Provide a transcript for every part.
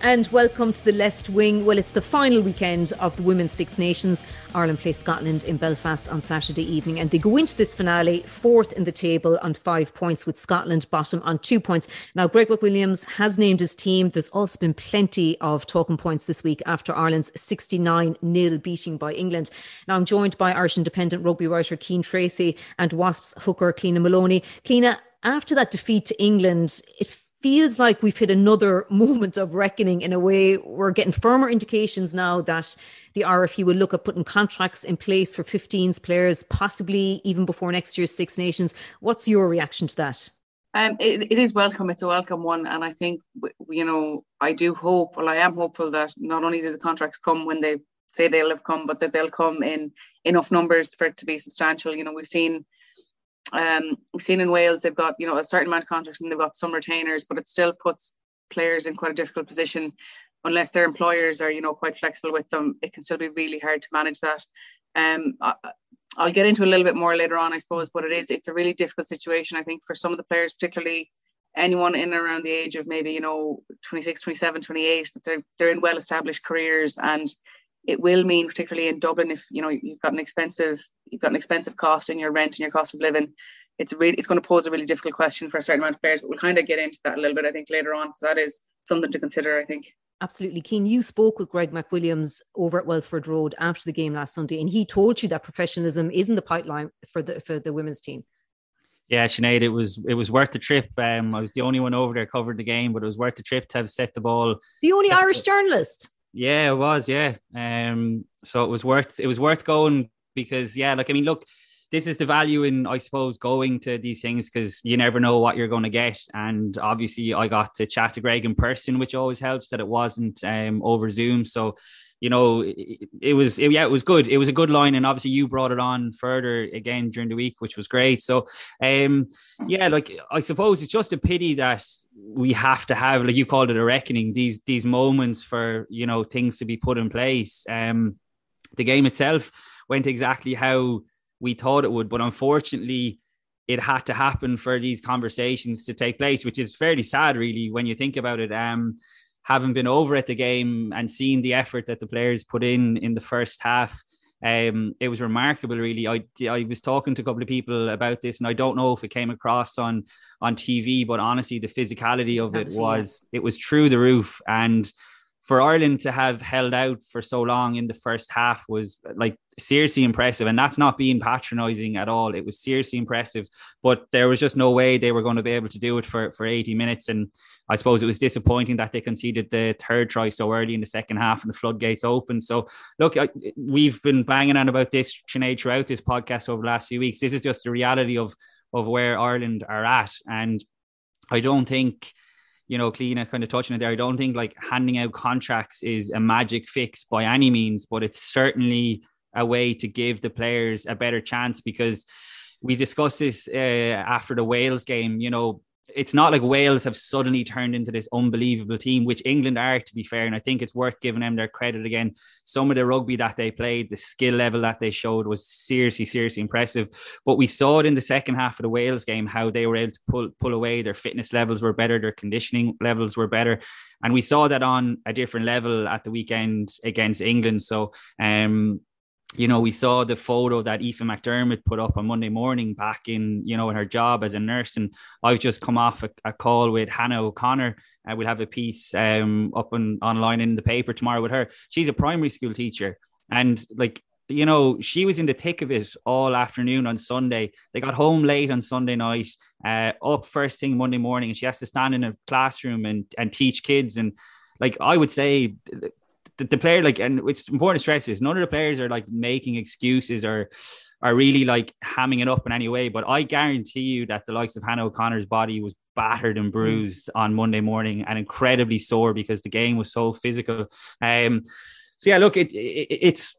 And welcome to the Left Wing. Well, it's the final weekend of the Women's Six Nations. Ireland plays Scotland in Belfast on Saturday evening, and they go into this finale fourth in the table on 5 points, with Scotland bottom on 2 points. Now, Greg McWilliams has named his team. There's also been plenty of talking points this week after Ireland's 69-0 beating by England. Now, I'm joined by Irish Independent rugby writer Cian Tracey and Wasps hooker Cliodhna Moloney. Cliodhna, after that defeat to England, it feels like we've hit another moment of reckoning in a way. We're getting firmer indications now that the RFU will look at putting contracts in place for 15s players, possibly even before next year's Six Nations. What's your reaction to that? It is welcome. It's a welcome one. And I think, I am hopeful that not only do the contracts come when they say they'll have come, but that they'll come in enough numbers for it to be substantial. We've seen in Wales they've got a certain amount of contracts and they've got some retainers, but it still puts players in quite a difficult position unless their employers are quite flexible with them. It can still be really hard to manage that. I'll get into a little bit more later on, I suppose, but it's a really difficult situation, I think, for some of the players, particularly anyone in and around the age of maybe 26, 27, 28, that they're in well-established careers, and it will mean, particularly in Dublin, if you've got an expensive cost in your rent and your cost of living, it's going to pose a really difficult question for a certain amount of players. But we'll kind of get into that a little bit, I think, later on, because that is something to consider, I think. Absolutely. Cian, you spoke with Greg McWilliams over at Welford Road after the game last Sunday, and he told you that professionalism is in the pipeline for the women's team. Yeah, Sinead, it was worth the trip. I was the only one over there covering the game, but it was worth the trip to have set the ball. The only Irish journalist. Yeah, it was. Yeah. So it was worth going. Because, this is the value in, I suppose, going to these things, because you never know what you're going to get. And obviously I got to chat to Greg in person, which always helps, that it wasn't over Zoom. So, it was good. It was a good line. And obviously you brought it on further again during the week, which was great. So, I suppose it's just a pity that we have to have, like you called it, a reckoning, these moments for, things to be put in place. The game itself went exactly how we thought it would, but unfortunately it had to happen for these conversations to take place, which is fairly sad, really, when you think about it. Having been over at the game and seeing the effort that the players put in the first half, it was remarkable, really. I was talking to a couple of people about this, and I don't know if it came across on TV, but honestly, the physicality of it was through the roof. And for Ireland to have held out for so long in the first half was seriously impressive. And that's not being patronizing at all. It was seriously impressive, but there was just no way they were going to be able to do it for 80 minutes. And I suppose it was disappointing that they conceded the third try so early in the second half and the floodgates opened. So look, we've been banging on about this, Sinead, throughout this podcast over the last few weeks. This is just the reality of where Ireland are at. And I don't think, Cliodhna kind of touching it there, I don't think handing out contracts is a magic fix by any means, but it's certainly a way to give the players a better chance, because we discussed this after the Wales game. It's not like Wales have suddenly turned into this unbelievable team, which England are, to be fair. And I think it's worth giving them their credit again. Some of the rugby that they played, the skill level that they showed was seriously, seriously impressive. But we saw it in the second half of the Wales game, how they were able to pull away. Their fitness levels were better. Their conditioning levels were better. And we saw that on a different level at the weekend against England. So, we saw the photo that Ethan McDermott put up on Monday morning back in, in her job as a nurse. And I've just come off a call with Hannah O'Connor. We'll have a piece up online in the paper tomorrow with her. She's a primary school teacher. And you know, she was in the thick of it all afternoon on Sunday. They got home late on Sunday night, up first thing Monday morning, and she has to stand in a classroom and teach kids. And like, I would say the player, like, and it's important to stress this, none of the players are like making excuses or are really like hamming it up in any way. But I guarantee you that the likes of Hannah O'Connor's body was battered and bruised on Monday morning and incredibly sore because the game was so physical. So yeah, look, it's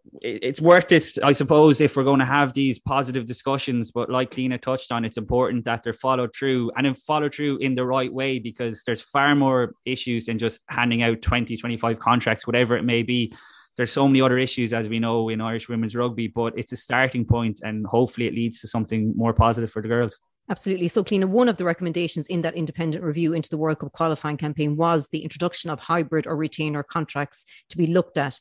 worth it, I suppose, if we're going to have these positive discussions. But like Cliodhna touched on, it's important that they're followed through, and followed through in the right way, because there's far more issues than just handing out 20, 25 contracts, whatever it may be. There's so many other issues, as we know, in Irish women's rugby, but it's a starting point, and hopefully it leads to something more positive for the girls. Absolutely. So, Cliodhna, one of the recommendations in that independent review into the World Cup qualifying campaign was the introduction of hybrid or retainer contracts to be looked at.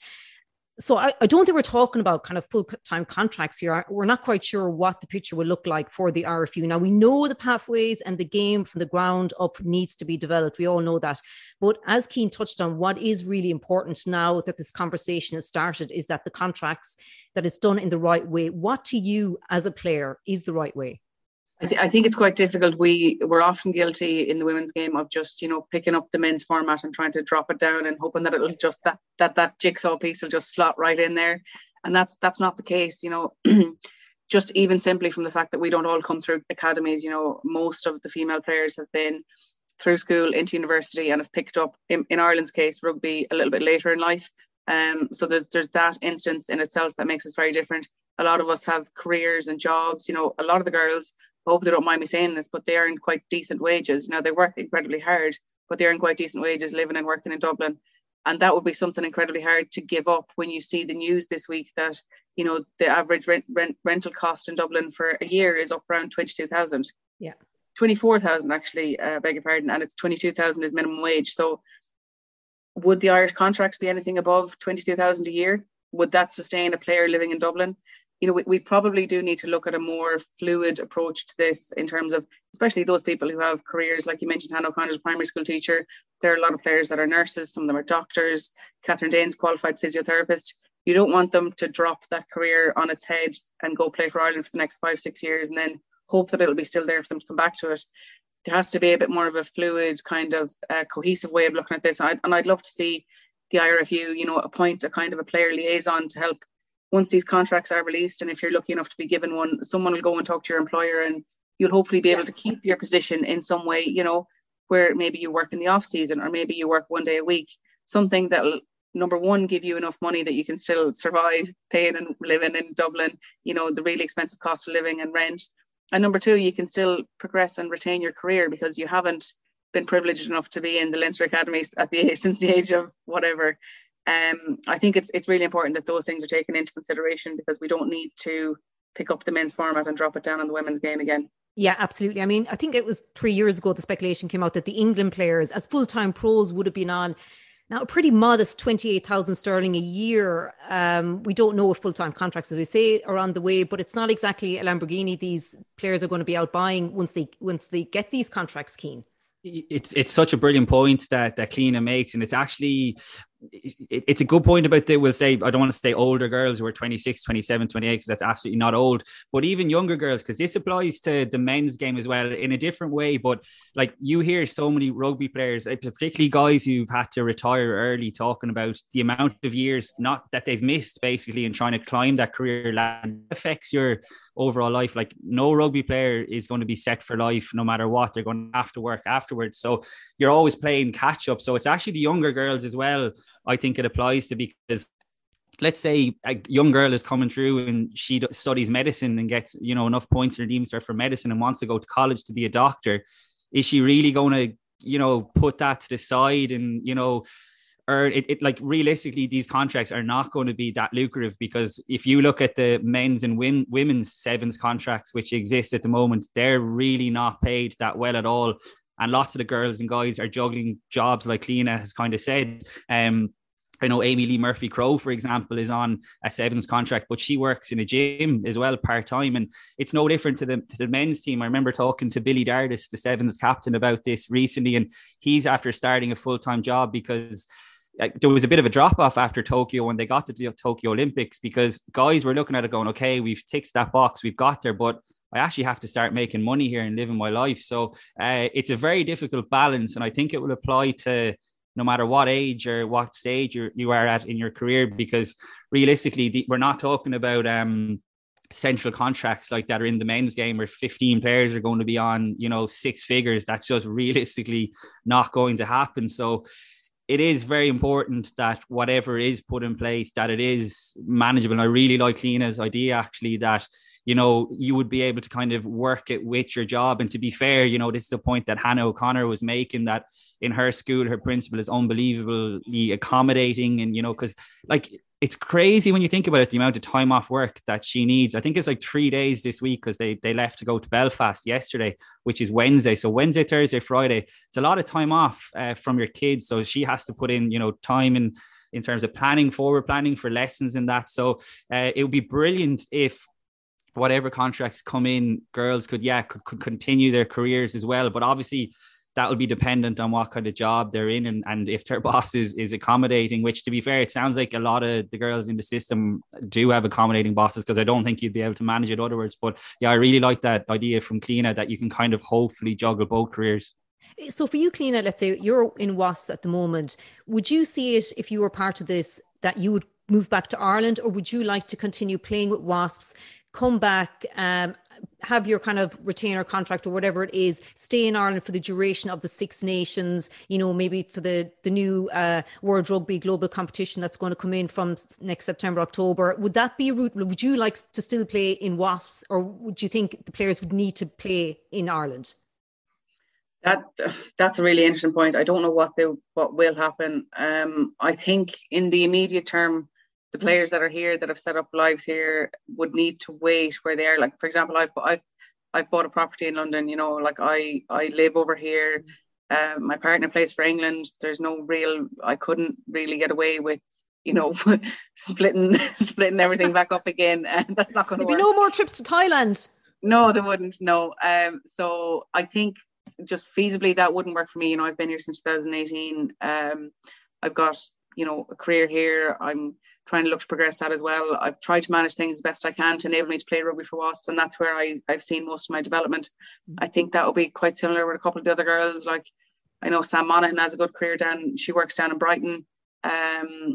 So I don't think we're talking about kind of full-time contracts here. We're not quite sure what the picture will look like for the RFU. Now, we know the pathways and the game from the ground up needs to be developed. We all know that. But as Cian touched on, what is really important now that this conversation has started is that the contracts, that it's done in the right way. What to you as a player is the right way? I think it's quite difficult. We're often guilty in the women's game of just, you know, picking up the men's format and trying to drop it down and hoping that it'll just that jigsaw piece will just slot right in there. And that's not the case, you know. Just even simply from the fact that we don't all come through academies, you know, most of the female players have been through school into university and have picked up, in Ireland's case, rugby a little bit later in life. So there's that instance in itself that makes us very different. A lot of us have careers and jobs, you know. A lot of the girls, I hope they don't mind me saying this, but they earn quite decent wages. You know, they work incredibly hard, but they earn quite decent wages living and working in Dublin. And that would be something incredibly hard to give up when you see the news this week that, you know, the average rental cost in Dublin for a year is up around 22,000. Yeah. 24,000 actually, beg your pardon. And it's 22,000 is minimum wage. So would the Irish contracts be anything above 22,000 a year? Would that sustain a player living in Dublin? You know, we probably do need to look at a more fluid approach to this in terms of, especially those people who have careers, like you mentioned, Hannah O'Connor's a primary school teacher. There are a lot of players that are nurses. Some of them are doctors. Catherine Dane's qualified physiotherapist. You don't want them to drop that career on its head and go play for Ireland for the next 5-6 years and then hope that it'll be still there for them to come back to it. There has to be a bit more of a fluid kind of cohesive way of looking at this. And I'd love to see the IRFU, you know, appoint a kind of a player liaison to help. Once these contracts are released, and if you're lucky enough to be given one, someone will go and talk to your employer, and you'll hopefully be able to keep your position in some way, you know, where maybe you work in the off season or maybe you work one day a week. Something that'll, number one, give you enough money that you can still survive paying and living in Dublin, you know, the really expensive cost of living and rent. And number two, you can still progress and retain your career because you haven't been privileged enough to be in the Leinster Academies since the age of whatever. I think it's really important that those things are taken into consideration because we don't need to pick up the men's format and drop it down on the women's game again. Yeah, absolutely. I mean, I think it was 3 years ago the speculation came out that the England players as full-time pros would have been on now a pretty modest 28,000 sterling a year. We don't know if full-time contracts, as we say, are on the way, but it's not exactly a Lamborghini these players are going to be out buying once they get these contracts, Cian. It's such a brilliant point that Cliodhna makes, and it's actually it's a good point about the, we'll say, I don't want to say older girls who are 26, 27, 28, because that's absolutely not old, but even younger girls, because this applies to the men's game as well in a different way. But like, you hear so many rugby players, particularly guys who've had to retire early, talking about the amount of years not that they've missed basically in trying to climb that career ladder. Affects your overall life. Like, no rugby player is going to be set for life no matter what. They're going to have to work afterwards, so you're always playing catch up. So it's actually the younger girls as well, I think it applies to, because let's say a young girl is coming through and she studies medicine and gets, you know, enough points and redeems her for medicine and wants to go to college to be a doctor. Is she really going to, you know, put that to the side and, you know, or it like, realistically, these contracts are not going to be that lucrative, because if you look at the men's and women's sevens contracts, which exist at the moment, they're really not paid that well at all. And lots of the girls and guys are juggling jobs, like Cliodhna has kind of said. I know Amy Lee Murphy-Crowe, for example, is on a sevens contract, but she works in a gym as well part-time. And it's no different to the men's team. I remember talking to Billy Dardis, the sevens captain, about this recently, and he's after starting a full-time job because there was a bit of a drop-off after Tokyo when they got to the Tokyo Olympics, because guys were looking at it going, okay, we've ticked that box, we've got there, but I actually have to start making money here and living my life. So it's a very difficult balance, and I think it will apply to no matter what age or what stage you are at in your career, because realistically, we're not talking about central contracts like that are in the men's game where 15 players are going to be on, you know, six figures. That's just realistically not going to happen. So it is very important that whatever is put in place, that it is manageable. And I really like Cliodhna's idea, actually, that, you know, you would be able to kind of work it with your job. And to be fair, you know, this is the point that Hannah O'Connor was making, that in her school, her principal is unbelievably accommodating. And, you know, because like, it's crazy when you think about it, the amount of time off work that she needs. I think it's like 3 days this week, because they left to go to Belfast yesterday, which is Wednesday. So Wednesday, Thursday, Friday, it's a lot of time off from your kids. So she has to put in, you know, time in terms of forward planning for lessons and that. So it would be brilliant if whatever contracts come in, girls could continue their careers as well. But obviously, that will be dependent on what kind of job they're in and if their boss is accommodating, which, to be fair, it sounds like a lot of the girls in the system do have accommodating bosses, because I don't think you'd be able to manage it otherwise. But yeah, I really like that idea from Cliodhna, that you can kind of hopefully juggle both careers. So for you, Cliodhna, let's say you're in Wasps at the moment. Would you see it, if you were part of this, that you would move back to Ireland, or would you like to continue playing with Wasps, come back, have your kind of retainer contract or whatever it is, stay in Ireland for the duration of the Six Nations, you know, maybe for the new World Rugby Global Competition that's going to come in from next September, October? Would that be a route? Would you like to still play in Wasps, or would you think the players would need to play in Ireland? That's a really interesting point. I don't know what will happen. I think in the immediate term, the players that are here, that have set up lives here, would need to wait where they are. Like, for example, I've bought a property in London, you know, like I live over here. My partner plays for England. There's no real, I couldn't really get away with, you know, splitting everything back up again. And that's not going to work. There'd be no more trips to Thailand. No, there wouldn't. No. So I think just feasibly that wouldn't work for me. You know, I've been here since 2018. I've got, you know, a career here. I'm trying to look to progress that as well. I've tried to manage things as best I can to enable me to play rugby for Wasps, and that's where I've seen most of my development. I think that will be quite similar with a couple of the other girls. Like, I know Sam Monaghan has a good career down, she works down in Brighton. Edel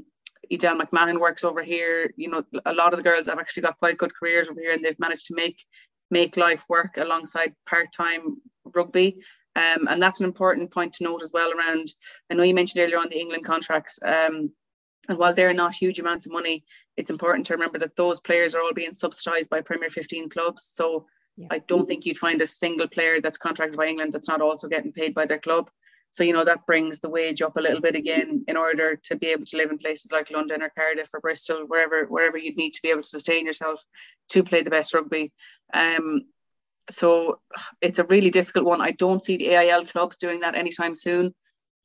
McMahon works over here. You know, a lot of the girls have actually got quite good careers over here, and they've managed to make life work alongside part-time rugby. And that's an important point to note as well around, I know you mentioned earlier on the England contracts, and while they're not huge amounts of money, it's important to remember that those players are all being subsidised by Premier 15 clubs. So yeah. I don't think you'd find a single player that's contracted by England that's not also getting paid by their club. So, you know, that brings the wage up a little bit again in order to be able to live in places like London or Cardiff or Bristol, wherever you'd need to be able to sustain yourself to play the best rugby. So it's a really difficult one. I don't see the AIL clubs doing that anytime soon.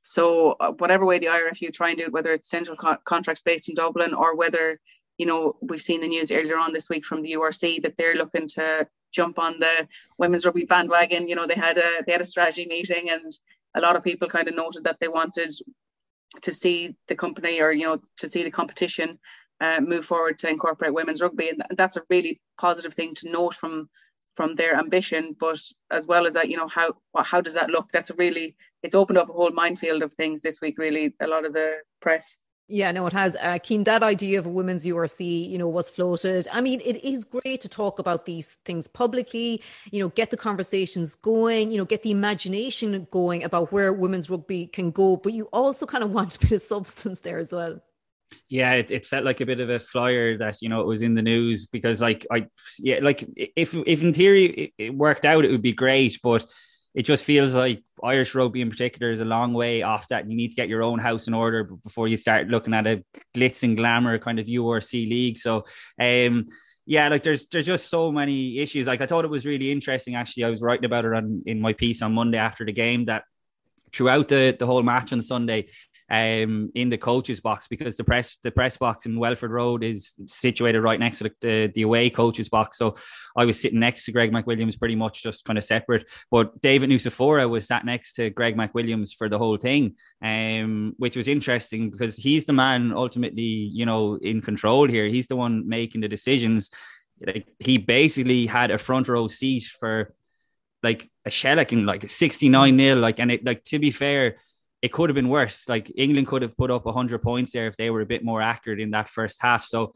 So whatever way the IRFU try and do it, whether it's central contracts based in Dublin, or whether, you know, we've seen the news earlier on this week from the URC that they're looking to jump on the women's rugby bandwagon. You know, they had a strategy meeting, and a lot of people kind of noted that they wanted to see the company, or, you know, to see the competition move forward to incorporate women's rugby. And that's a really positive thing to note from their ambition. But as well as that, you know, how does that look? That's a really, it's opened up a whole minefield of things this week, really, a lot of the press. Yeah, no, it has. Cian, that idea of a women's URC, you know, was floated. I mean, it is great to talk about these things publicly, you know, get the conversations going, you know, get the imagination going about where women's rugby can go. But you also kind of want a bit of substance there as well. Yeah, it felt like a bit of a flyer that, you know, it was in the news, because if in theory it worked out, it would be great, but it just feels like Irish rugby in particular is a long way off that. You need to get your own house in order before you start looking at a glitz and glamour kind of URC league. So, yeah, like there's just so many issues. Like, I thought it was really interesting, actually. I was writing about it in my piece on Monday after the game, that throughout the whole match on Sunday, in the coaches box, because the press box in Welford Road is situated right next to the away coaches box. So I was sitting next to Greg McWilliams, pretty much just kind of separate. But David Nusefora was sat next to Greg McWilliams for the whole thing, which was interesting because he's the man ultimately, you know, in control here. He's the one making the decisions. Like, he basically had a front row seat for like a shellacking, like a 69-0, like, and it, like, to be fair, it could have been worse. Like, England could have put up 100 points there if they were a bit more accurate in that first half. So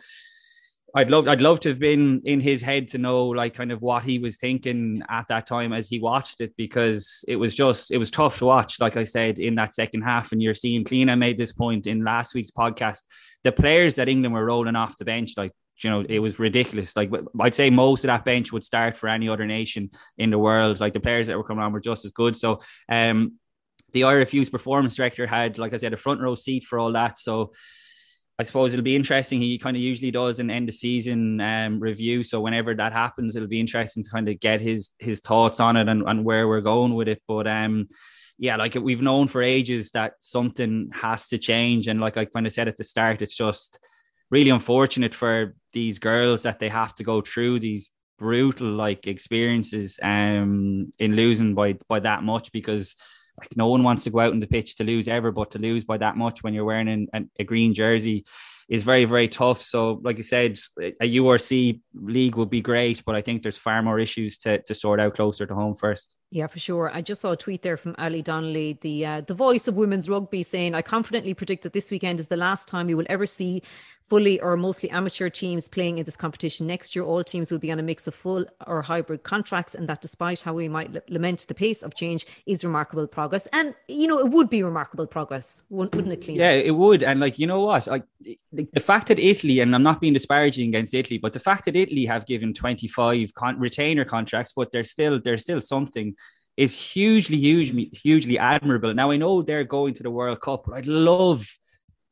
I'd love to have been in his head to know, like, kind of what he was thinking at that time as he watched it, because it was tough to watch. Like I said, in that second half, and you're seeing, Cliodhna made this point in last week's podcast, the players that England were rolling off the bench, like, you know, it was ridiculous. Like, I'd say most of that bench would start for any other nation in the world. Like, the players that were coming on were just as good. So, the IRFU's performance director had, like I said, a front row seat for all that. So I suppose it'll be interesting. He kind of usually does an end of season review. So whenever that happens, it'll be interesting to kind of get his thoughts on it and where we're going with it. But yeah, like, we've known for ages that something has to change. And like I kind of said at the start, it's just really unfortunate for these girls that they have to go through these brutal, like, experiences in losing by that much, because, like, no one wants to go out on the pitch to lose ever, but to lose by that much when you're wearing a green jersey is very, very tough. So, like I said, a URC league would be great, but I think there's far more issues to sort out closer to home first. Yeah, for sure. I just saw a tweet there from Ali Donnelly, the voice of women's rugby, saying, "I confidently predict that this weekend is the last time you will ever see fully or mostly amateur teams playing in this competition. Next year, all teams will be on a mix of full or hybrid contracts, and that despite how we might lament the pace of change is remarkable progress." And, you know, it would be remarkable progress, wouldn't it, Cliodhna? Yeah, it would. And, like, you know what? Like, the fact that Italy, and I'm not being disparaging against Italy, but the fact that Italy have given 25 retainer contracts, but there's still something, is hugely admirable. Now, I know they're going to the World Cup, but I'd love,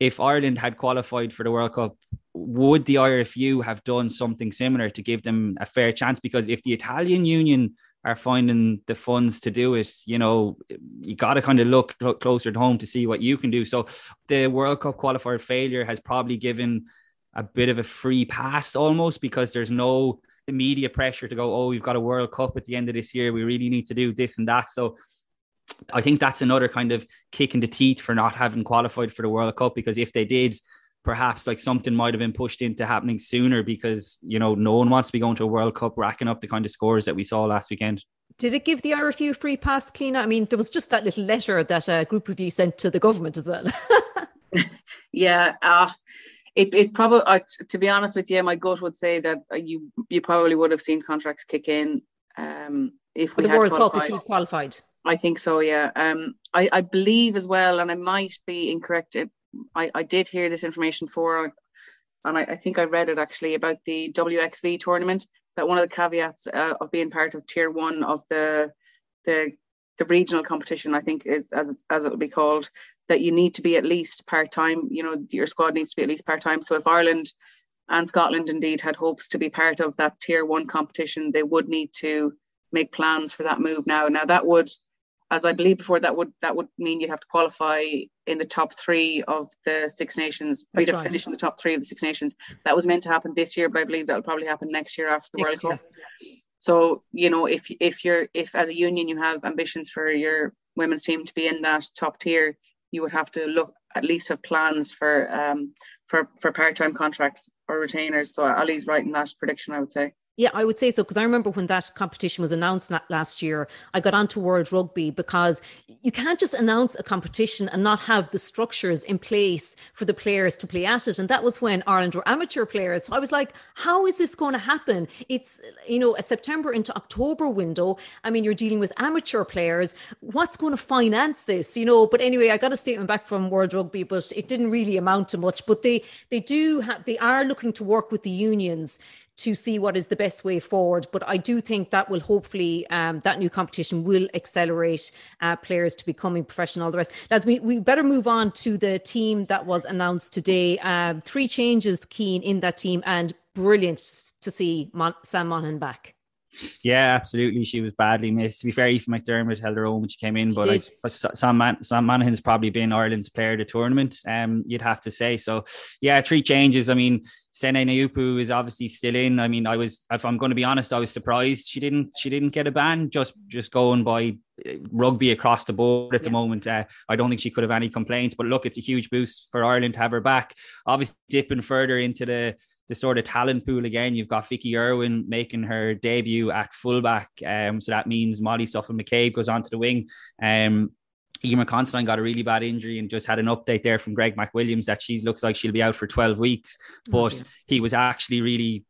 if Ireland had qualified for the World Cup, would the IRFU have done something similar to give them a fair chance? Because if the Italian union are finding the funds to do it, you know, you got to kind of look closer to home to see what you can do. So the World Cup qualifier failure has probably given a bit of a free pass almost, because there's no media pressure to go, "Oh, we've got a World Cup at the end of this year. We really need to do this and that." So I think that's another kind of kick in the teeth for not having qualified for the World Cup, because if they did, perhaps, like, something might have been pushed into happening sooner, because, you know, no one wants to be going to a World Cup racking up the kind of scores that we saw last weekend. Did it give the IRFU free pass, Cliodhna? I mean, there was just that little letter that Group Review sent to the government as well. Yeah, it probably, to be honest with you, my gut would say that you probably would have seen contracts kick in if we had qualified. For the World Cup, if you qualified. I think so, yeah. I believe as well, and I might be incorrect, I did hear this information and I think I read it actually, about the WXV tournament, that one of the caveats of being part of tier one of the regional competition, I think, is as it would be called, that you need to be at least part-time, you know, your squad needs to be at least part-time. So if Ireland and Scotland indeed had hopes to be part of that tier one competition, they would need to make plans for that move now. Now that would, as I believe before, that would mean you'd have to qualify in the top three of the Six Nations. We'd have finished in the top three of the Six Nations. That was meant to happen this year, but I believe that'll probably happen next year after the World Cup. So, you know, if as a union you have ambitions for your women's team to be in that top tier, you would have to at least have plans for part-time contracts or retainers. So Ali's right in that prediction, I would say. Yeah, I would say so, because I remember when that competition was announced last year, I got onto World Rugby, because you can't just announce a competition and not have the structures in place for the players to play at it. And that was when Ireland were amateur players. So I was like, how is this going to happen? It's, you know, a September into October window. I mean, you're dealing with amateur players. What's going to finance this? You know, but anyway, I got a statement back from World Rugby, but it didn't really amount to much. But they are looking to work with the unions to see what is the best way forward. But I do think that will hopefully, that new competition will accelerate players to becoming professional, all the rest. Lads, we better move on to the team that was announced today. Three changes, Cian, in that team, and brilliant to see Sam Monaghan back. Yeah, absolutely. She was badly missed. To be fair, Ethan McDermott held her own when she came in, but Sam Monaghan's probably been Ireland's player of the tournament, you'd have to say. So, yeah, three changes. I mean, Sene Nyupu is obviously still in. I mean, if I'm going to be honest, I was surprised she didn't get a ban, just going by rugby across the board at the moment. I don't think she could have any complaints, but look, it's a huge boost for Ireland to have her back. Obviously, dipping further into the sort of talent pool again, you've got Vicky Irwin making her debut at fullback. So that means Molly Scuffil-McCabe goes onto the wing. Emer Constantine got a really bad injury, and just had an update there from Greg McWilliams that she looks like she'll be out for 12 weeks. But he was actually really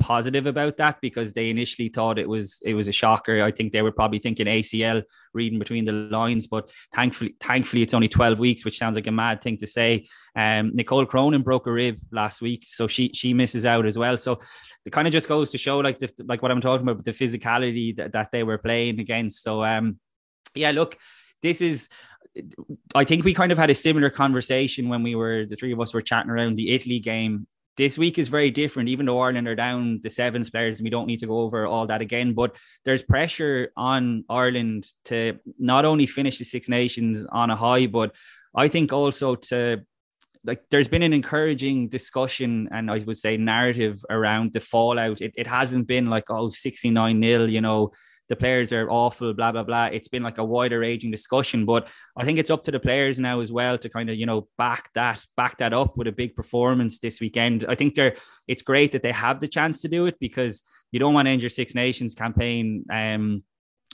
positive about that, because they initially thought it was a shocker. I think they were probably thinking ACL, reading between the lines, but thankfully it's only 12 weeks, which sounds like a mad thing to say. Nicole Cronin broke a rib last week, so she misses out as well. So it kind of just goes to show like what I'm talking about, the physicality that they were playing against. So look, I think we kind of had a similar conversation when the three of us were chatting around the Italy game. This week is very different, even though Ireland are down the sevens players, and we don't need to go over all that again, but there's pressure on Ireland to not only finish the Six Nations on a high, but I think also to, there's been an encouraging discussion and I would say narrative around the fallout. It hasn't been like, oh, 69-0, the players are awful, blah, blah, blah. It's been like a wider raging discussion, but I think it's up to the players now as well to kind of, back that up with a big performance this weekend. I think it's great that they have the chance to do it, because you don't want to end your Six Nations campaign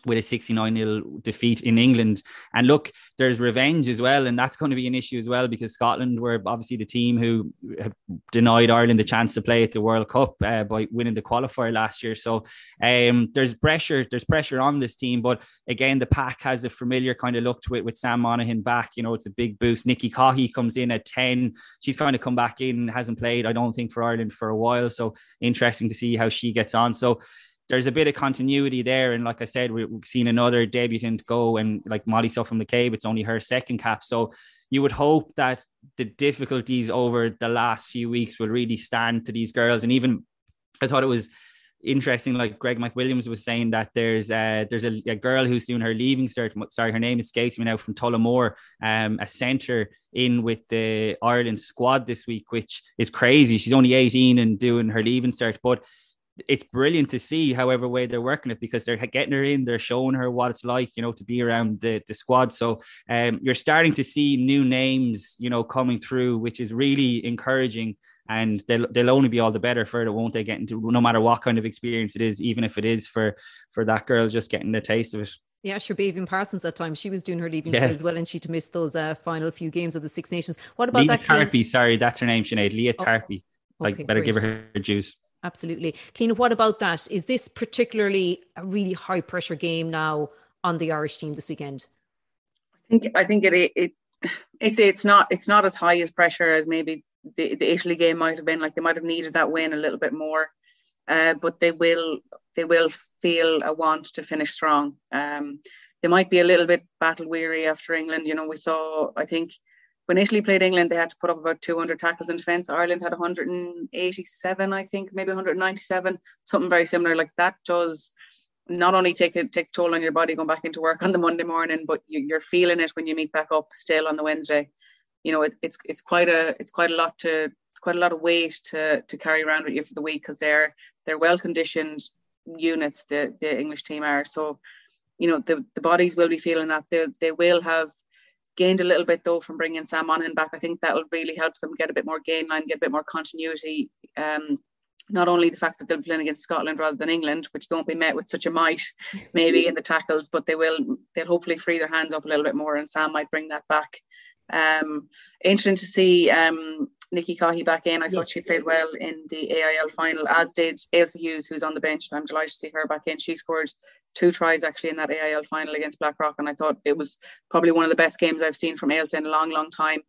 with a 69-0 defeat in England. And look, there's revenge as well, and that's going to be an issue as well, because Scotland were obviously the team who have denied Ireland the chance to play at the World Cup by winning the qualifier last year. So there's pressure on this team, but again, the pack has a familiar kind of look to it with Sam Monaghan back. It's a big boost. Nikki Caughey comes in at 10. She's kind of come back in, hasn't played, I don't think, for Ireland for a while, so interesting to see how she gets on. So there's a bit of continuity there. And like I said, we've seen another debutant go, and like Molly Scuffil-McCabe, it's only her second cap. So you would hope that the difficulties over the last few weeks will really stand to these girls. And even I thought it was interesting, like Greg McWilliams was saying, that there's a girl who's doing her leaving cert. Sorry, her name escapes me now, from Tullamore, a centre in with the Ireland squad this week, which is crazy. She's only 18 and doing her leaving cert, but it's brilliant to see however way they're working it, because they're getting her in, they're showing her what it's like, to be around the squad. So you're starting to see new names, coming through, which is really encouraging, and they'll only be all the better for it, won't they, get into, no matter what kind of experience it is, even if it is for that girl just getting a taste of it. Yeah, sure. Bevan Parsons that time, she was doing her leaving as well, and she'd missed those final few games of the Six Nations. What about Leah Tarpey? Sorry, that's her name, Sinead. Leah Tarpey. Better give her her dues. Absolutely. Cliodhna, what about that? Is this particularly a really high pressure game now on the Irish team this weekend? I think it's not as high as pressure as maybe the Italy game might have been. Like, they might have needed that win a little bit more, but they will feel a want to finish strong. They might be a little bit battle weary after England. We saw, I think, when Italy played England, they had to put up about 200 tackles in defence. Ireland had 187, I think, maybe 197, something very similar. Like, that does not only take a toll on your body going back into work on the Monday morning, but you're feeling it when you meet back up still on the Wednesday. It's quite a lot of weight to carry around with you for the week, because they're well conditioned units, the English team are. So, the bodies will be feeling that. They will have gained a little bit though from bringing Sam Monaghan back. I think that'll really help them get a bit more gain line, get a bit more continuity. Not only the fact that they'll be playing against Scotland rather than England, which don't be met with such a might maybe in the tackles, but they'll hopefully free their hands up a little bit more, and Sam might bring that back. Interesting to see Nikki Caughey back in. I thought she played well in the AIL final, as did Ailsa Hughes, who's on the bench, and I'm delighted to see her back in. She scored 2 tries actually in that AIL final against Blackrock, and I thought it was probably one of the best games I've seen from Ailsa in a long, long time.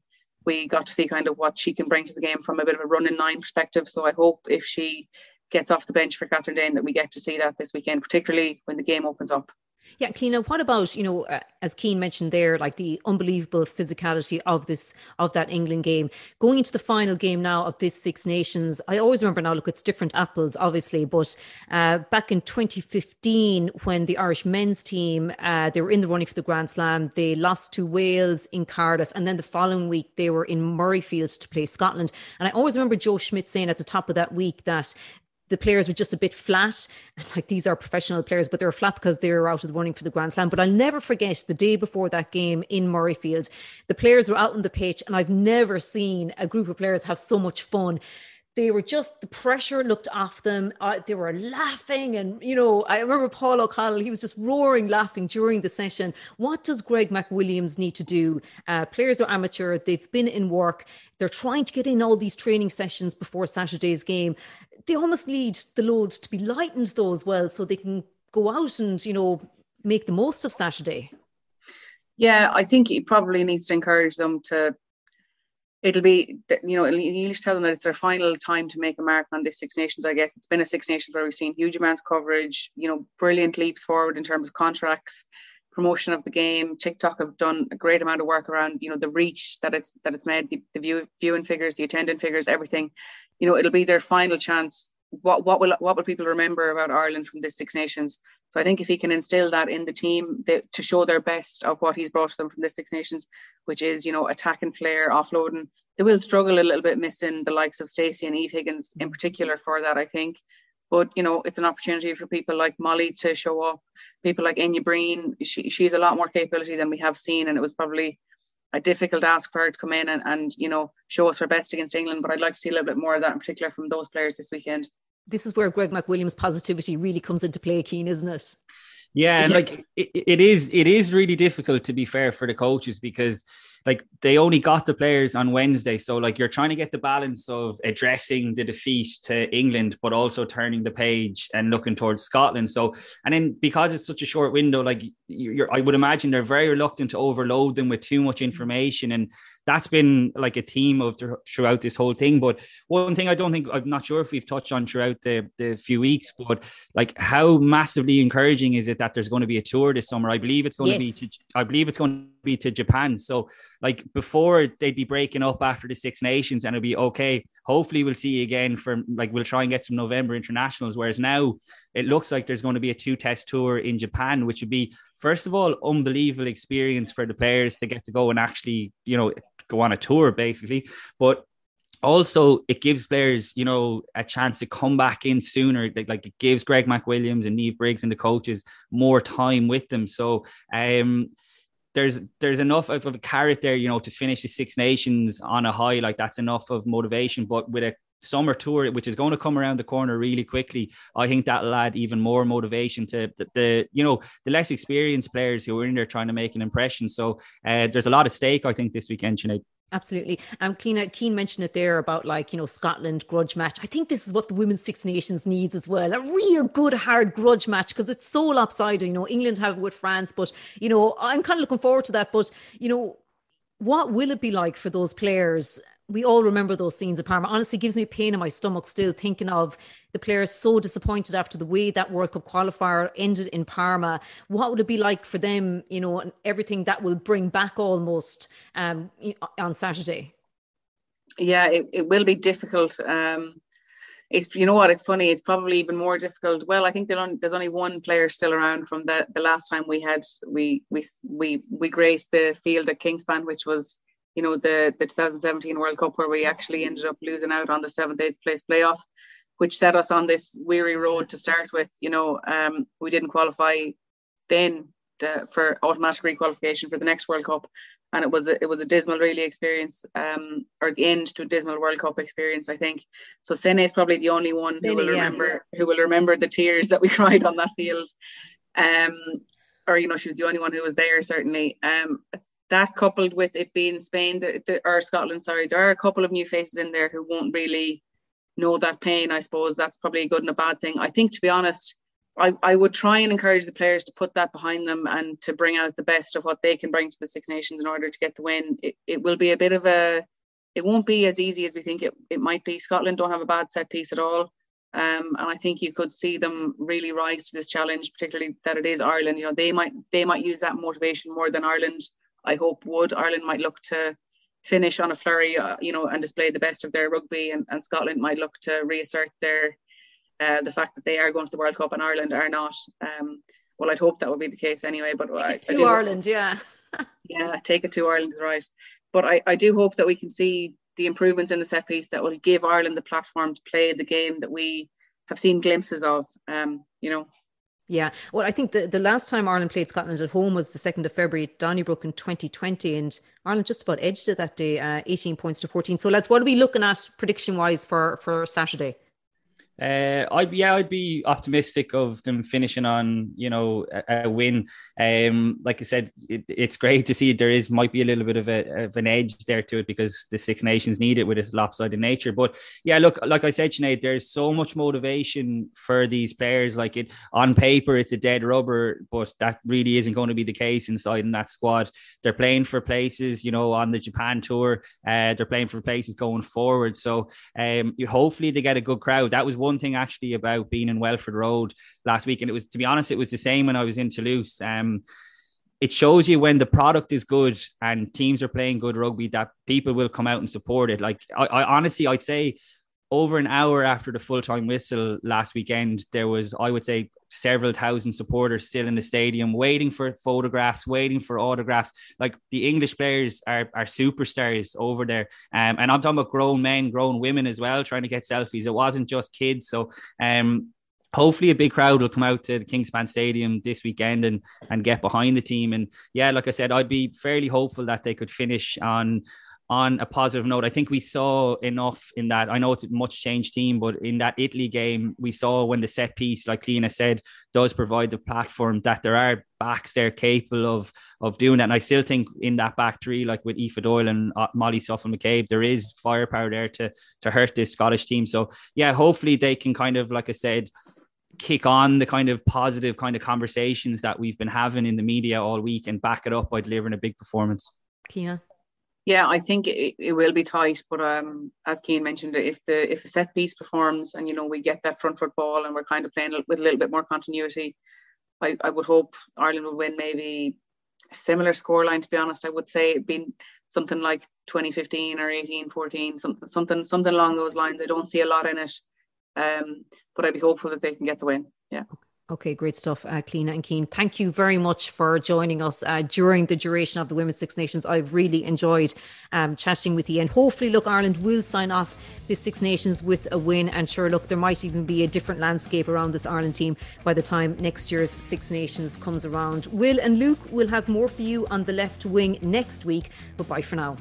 We got to see kind of what she can bring to the game from a bit of a running nine perspective, so I hope if she gets off the bench for Catherine Dane that we get to see that this weekend, particularly when the game opens up. Yeah, Cliodhna, what about, you know, as Cian mentioned there, like the unbelievable physicality of this, of that England game. Going into the final game now of this Six Nations, I always remember now, look, it's different apples, obviously, but back in 2015, when the Irish men's team, they were in the running for the Grand Slam, they lost to Wales in Cardiff, and then the following week, they were in Murrayfield to play Scotland. And I always remember Joe Schmidt saying at the top of that week that the players were just a bit flat, and like, these are professional players, but they were flat because they were out of the running for the Grand Slam. But I'll never forget the day before that game in Murrayfield, the players were out on the pitch, and I've never seen a group of players have so much fun. They were just, the pressure looked off them. They were laughing, and you know, I remember Paul O'Connell, he was just roaring laughing during the session. What does Greg McWilliams need to do? Players are amateur, they've been in work, they're trying to get in all these training sessions before Saturday's game. They almost need the loads to be lightened though as well, so they can go out and, you know, make the most of Saturday. Yeah, I think he probably needs to encourage them to, it'll be, you know, you just tell them that it's their final time to make a mark on this Six Nations, I guess. It's been a Six Nations where we've seen huge amounts of coverage, you know, brilliant leaps forward in terms of contracts, promotion of the game. TikTok have done a great amount of work around, you know, the reach that it's made, the viewing figures, the attending figures, everything. You know, it'll be their final chance. What will people remember about Ireland from this Six Nations? So I think if he can instill that in the team, to show their best of what he's brought to them from this Six Nations, which is, you know, attack and flair, offloading, they will struggle a little bit missing the likes of Stacey and Eve Higgins in particular for that, I think. But, you know, it's an opportunity for people like Molly to show up, people like Enya Breen. She's a lot more capability than we have seen, and it was probably a difficult ask for her to come in and you know, show us her best against England. But I'd like to see a little bit more of that in particular from those players this weekend. This is where Greg McWilliams' positivity really comes into play, Cian, isn't it? Yeah, and like it is really difficult, to be fair, for the coaches, because like they only got the players on Wednesday. So like you're trying to get the balance of addressing the defeat to England, but also turning the page and looking towards Scotland. So, and then because it's such a short window, like I would imagine they're very reluctant to overload them with too much information. And that's been like a theme of throughout this whole thing. But one thing I'm not sure if we've touched on throughout the few weeks, but like how massively encouraging is it that there's going to be a tour this summer? I believe it's going to be to Japan. So like before, they'd be breaking up after the Six Nations, and it'll be okay, hopefully we'll see you again for like, we'll try and get some November internationals. Whereas now it looks like there's going to be a 2-test tour in Japan, which would be, first of all, unbelievable experience for the players to get to go and actually, you know, go on a tour basically. But also it gives players, you know, a chance to come back in sooner. Like it gives Greg McWilliams and Niamh Briggs and the coaches more time with them. So, there's enough of a carrot there, you know, to finish the Six Nations on a high. Like that's enough of motivation. But with a summer tour, which is going to come around the corner really quickly, I think that'll add even more motivation to the you know, the less experienced players who are in there trying to make an impression. So there's a lot at stake, I think, this weekend, Sinead. Absolutely. Cian mentioned it there about, like, you know, Scotland grudge match. I think this is what the Women's Six Nations needs as well. A real good, hard grudge match, because it's so lopsided. You know, England have it with France, but, you know, I'm kind of looking forward to that. But, you know, what will it be like for those players? We all remember those scenes at Parma. Honestly, gives me pain in my stomach still thinking of the players so disappointed after the way that World Cup qualifier ended in Parma. What would it be like for them, you know, and everything that will bring back almost on Saturday? Yeah, it will be difficult. It's, you know what, it's funny, it's probably even more difficult. Well, I think there's only one player still around from the last time we graced the field at Kingspan, which was, you know, the 2017 World Cup, where we actually ended up losing out on the 7th-8th place playoff, which set us on this weary road to start with. You know, we didn't qualify then for automatic requalification for the next World Cup, and it was a dismal really experience, or the end to a dismal World Cup experience, I think. So Sene is probably the only one who will remember the tears that we cried on that field, or you know, she was the only one who was there certainly. That coupled with it being Scotland, sorry, there are a couple of new faces in there who won't really know that pain, I suppose. That's probably a good and a bad thing. I think, to be honest, I would try and encourage the players to put that behind them and to bring out the best of what they can bring to the Six Nations in order to get the win. It will be a bit of a... It won't be as easy as we think it might be. Scotland don't have a bad set piece at all. And I think you could see them really rise to this challenge, particularly that it is Ireland. You know, they might use that motivation more than Ireland, I hope, would. Ireland might look to finish on a flurry, you know, and display the best of their rugby, and Scotland might look to reassert their the fact that they are going to the World Cup and Ireland are not. Well, I'd hope that would be the case anyway. But take it to Ireland is right. But I do hope that we can see the improvements in the set piece that will give Ireland the platform to play the game that we have seen glimpses of, you know. Yeah, well, I think the last time Ireland played Scotland at home was the 2nd of February at Donnybrook in 2020, and Ireland just about edged it that day, 18 points to 14. So, lads, what are we looking at prediction-wise for Saturday? I'd be optimistic of them finishing on, you know, a win. Like I said, it's great to see might be a little bit of an edge there to it because the Six Nations need it with its lopsided nature. But yeah, look, like I said, Sinead, there's so much motivation for these players. Like, it on paper, it's a dead rubber, but that really isn't going to be the case inside in that squad. They're playing for places, you know, on the Japan tour. They're playing for places going forward. So hopefully they get a good crowd. That was one thing actually about being in Welford Road last week, and it was, to be honest, it was the same when I was in Toulouse. It shows you when the product is good and teams are playing good rugby that people will come out and support it. Like, I honestly, I'd say over an hour after the full-time whistle last weekend, there was, I would say, several thousand supporters still in the stadium waiting for photographs, waiting for autographs. Like, the English players are superstars over there. And I'm talking about grown men, grown women as well, trying to get selfies. It wasn't just kids. So hopefully a big crowd will come out to the Kingspan Stadium this weekend and get behind the team. And yeah, like I said, I'd be fairly hopeful that they could finish on a positive note. I think we saw enough in that. I know it's a much changed team, but in that Italy game, we saw when the set piece, like Cliodhna said, does provide the platform, that there are backs there capable of doing that. And I still think in that back three, like with Aoife Doyle and Molly Scuffil-McCabe, there is firepower there to hurt this Scottish team. So yeah, hopefully they can kind of, like I said, kick on the kind of positive kind of conversations that we've been having in the media all week and back it up by delivering a big performance. Cliodhna? Yeah, I think it will be tight, but as Cian mentioned, if the set piece performs and, you know, we get that front foot ball and we're kind of playing with a little bit more continuity, I would hope Ireland would win maybe a similar scoreline, to be honest. I would say it'd been something like 20-15 or 18-14, something along those lines. I don't see a lot in it, but I'd be hopeful that they can get the win, yeah. Okay, great stuff, Cliodhna and Cian. Thank you very much for joining us during the duration of the Women's Six Nations. I've really enjoyed chatting with you, and hopefully, look, Ireland will sign off this Six Nations with a win, and sure, look, there might even be a different landscape around this Ireland team by the time next year's Six Nations comes around. Will and Luke will have more for you on The Left Wing next week, but bye for now.